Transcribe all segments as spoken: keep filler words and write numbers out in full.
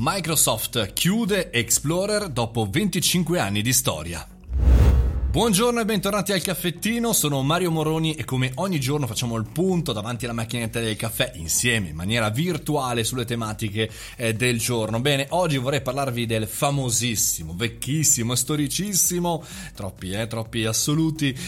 Microsoft chiude Explorer dopo venticinque anni di storia. Buongiorno e bentornati al caffettino, sono Mario Moroni e come ogni giorno facciamo il punto davanti alla macchinetta del caffè insieme in maniera virtuale sulle tematiche eh, del giorno. Bene, oggi vorrei parlarvi del famosissimo, vecchissimo, storicissimo, troppi eh, troppi assoluti,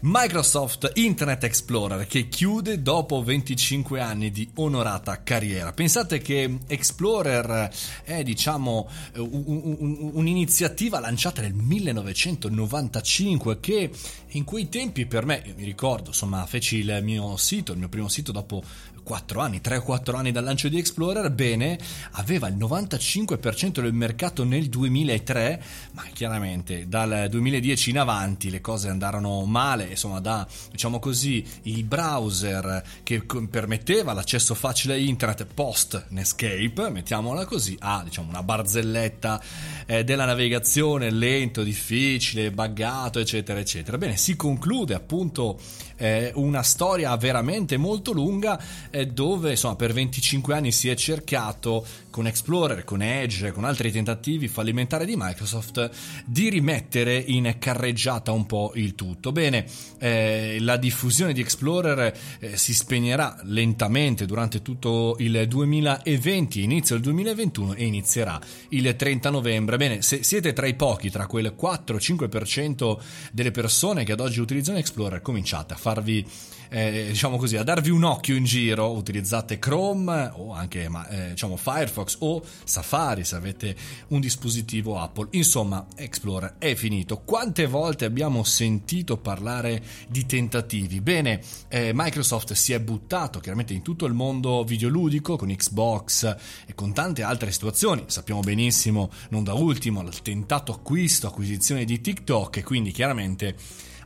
Microsoft Internet Explorer che chiude dopo venticinque anni di onorata carriera. Pensate che Explorer è diciamo un, un, un, un'iniziativa lanciata nel millenovecentonovantacinque che in quei tempi per me, io mi ricordo, insomma, feci il mio sito, il mio primo sito dopo quattro anni, tre o quattro anni dal lancio di Explorer, bene, aveva il novantacinque per cento del mercato nel duemilatré, ma chiaramente dal duemiladieci in avanti le cose andarono male, insomma, da, diciamo così, il browser che permetteva l'accesso facile a internet post Netscape, mettiamola così, a, diciamo, una barzelletta eh, della navigazione, lento, difficile, buggato, eccetera, eccetera. Bene, si conclude appunto eh, una storia veramente molto lunga, dove insomma per venticinque anni si è cercato con Explorer, con Edge, con altri tentativi fallimentari di Microsoft di rimettere in carreggiata un po' il tutto. Bene, eh, la diffusione di Explorer eh, si spegnerà lentamente durante tutto il duemilaventi, inizio il duemilaventuno e inizierà il trenta novembre. Bene, se siete tra i pochi, tra quel quattro cinque per cento delle persone che ad oggi utilizzano Explorer, cominciate a farvi, eh, diciamo così, a darvi un occhio in giro. Utilizzate Chrome o anche eh, diciamo Firefox o Safari se avete un dispositivo Apple. Insomma, Explorer è finito. Quante volte abbiamo sentito parlare di tentativi? Bene, eh, Microsoft si è buttato chiaramente in tutto il mondo videoludico con Xbox e con tante altre situazioni. Sappiamo benissimo, non da ultimo, il tentato acquisto, acquisizione di TikTok, e quindi chiaramente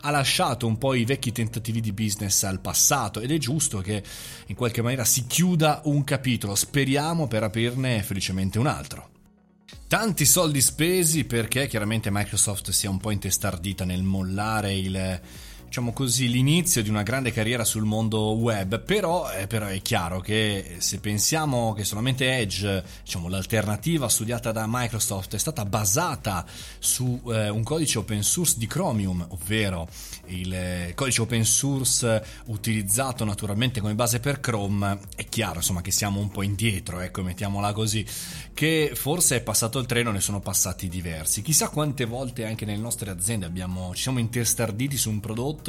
ha lasciato un po' i vecchi tentativi di business al passato, ed è giusto che in qualche maniera si chiuda un capitolo, speriamo, per aprirne felicemente un altro. Tanti soldi spesi perché chiaramente Microsoft sia un po' intestardita nel mollare il, diciamo così, l'inizio di una grande carriera sul mondo web, però, eh, però è chiaro che se pensiamo che solamente Edge, diciamo l'alternativa studiata da Microsoft, è stata basata su eh, un codice open source di Chromium, ovvero il eh, codice open source utilizzato naturalmente come base per Chrome, è chiaro insomma che siamo un po' indietro, ecco, mettiamola così, che forse è passato il treno, ne sono passati diversi. Chissà quante volte anche nelle nostre aziende abbiamo, ci siamo intestarditi su un prodotto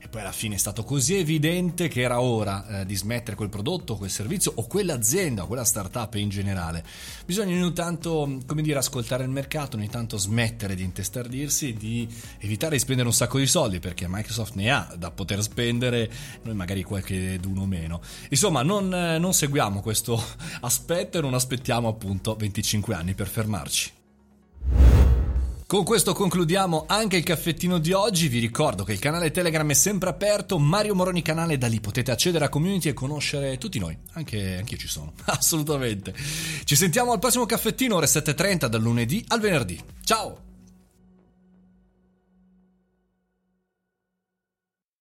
e poi alla fine è stato così evidente che era ora eh, di smettere quel prodotto, quel servizio o quell'azienda o quella startup in generale. Bisogna ogni tanto, come dire, ascoltare il mercato, ogni tanto smettere di intestardirsi, di evitare di spendere un sacco di soldi, perché Microsoft ne ha da poter spendere, noi magari qualcheduno meno. Insomma, non, eh, non seguiamo questo aspetto e non aspettiamo appunto venticinque anni per fermarci. Con questo concludiamo anche il caffettino di oggi. Vi ricordo che il canale Telegram è sempre aperto, Mario Moroni Canale, da lì potete accedere a community e conoscere tutti noi, anche, anche io ci sono, assolutamente. Ci sentiamo al prossimo caffettino, ore sette e trenta, dal lunedì al venerdì. Ciao!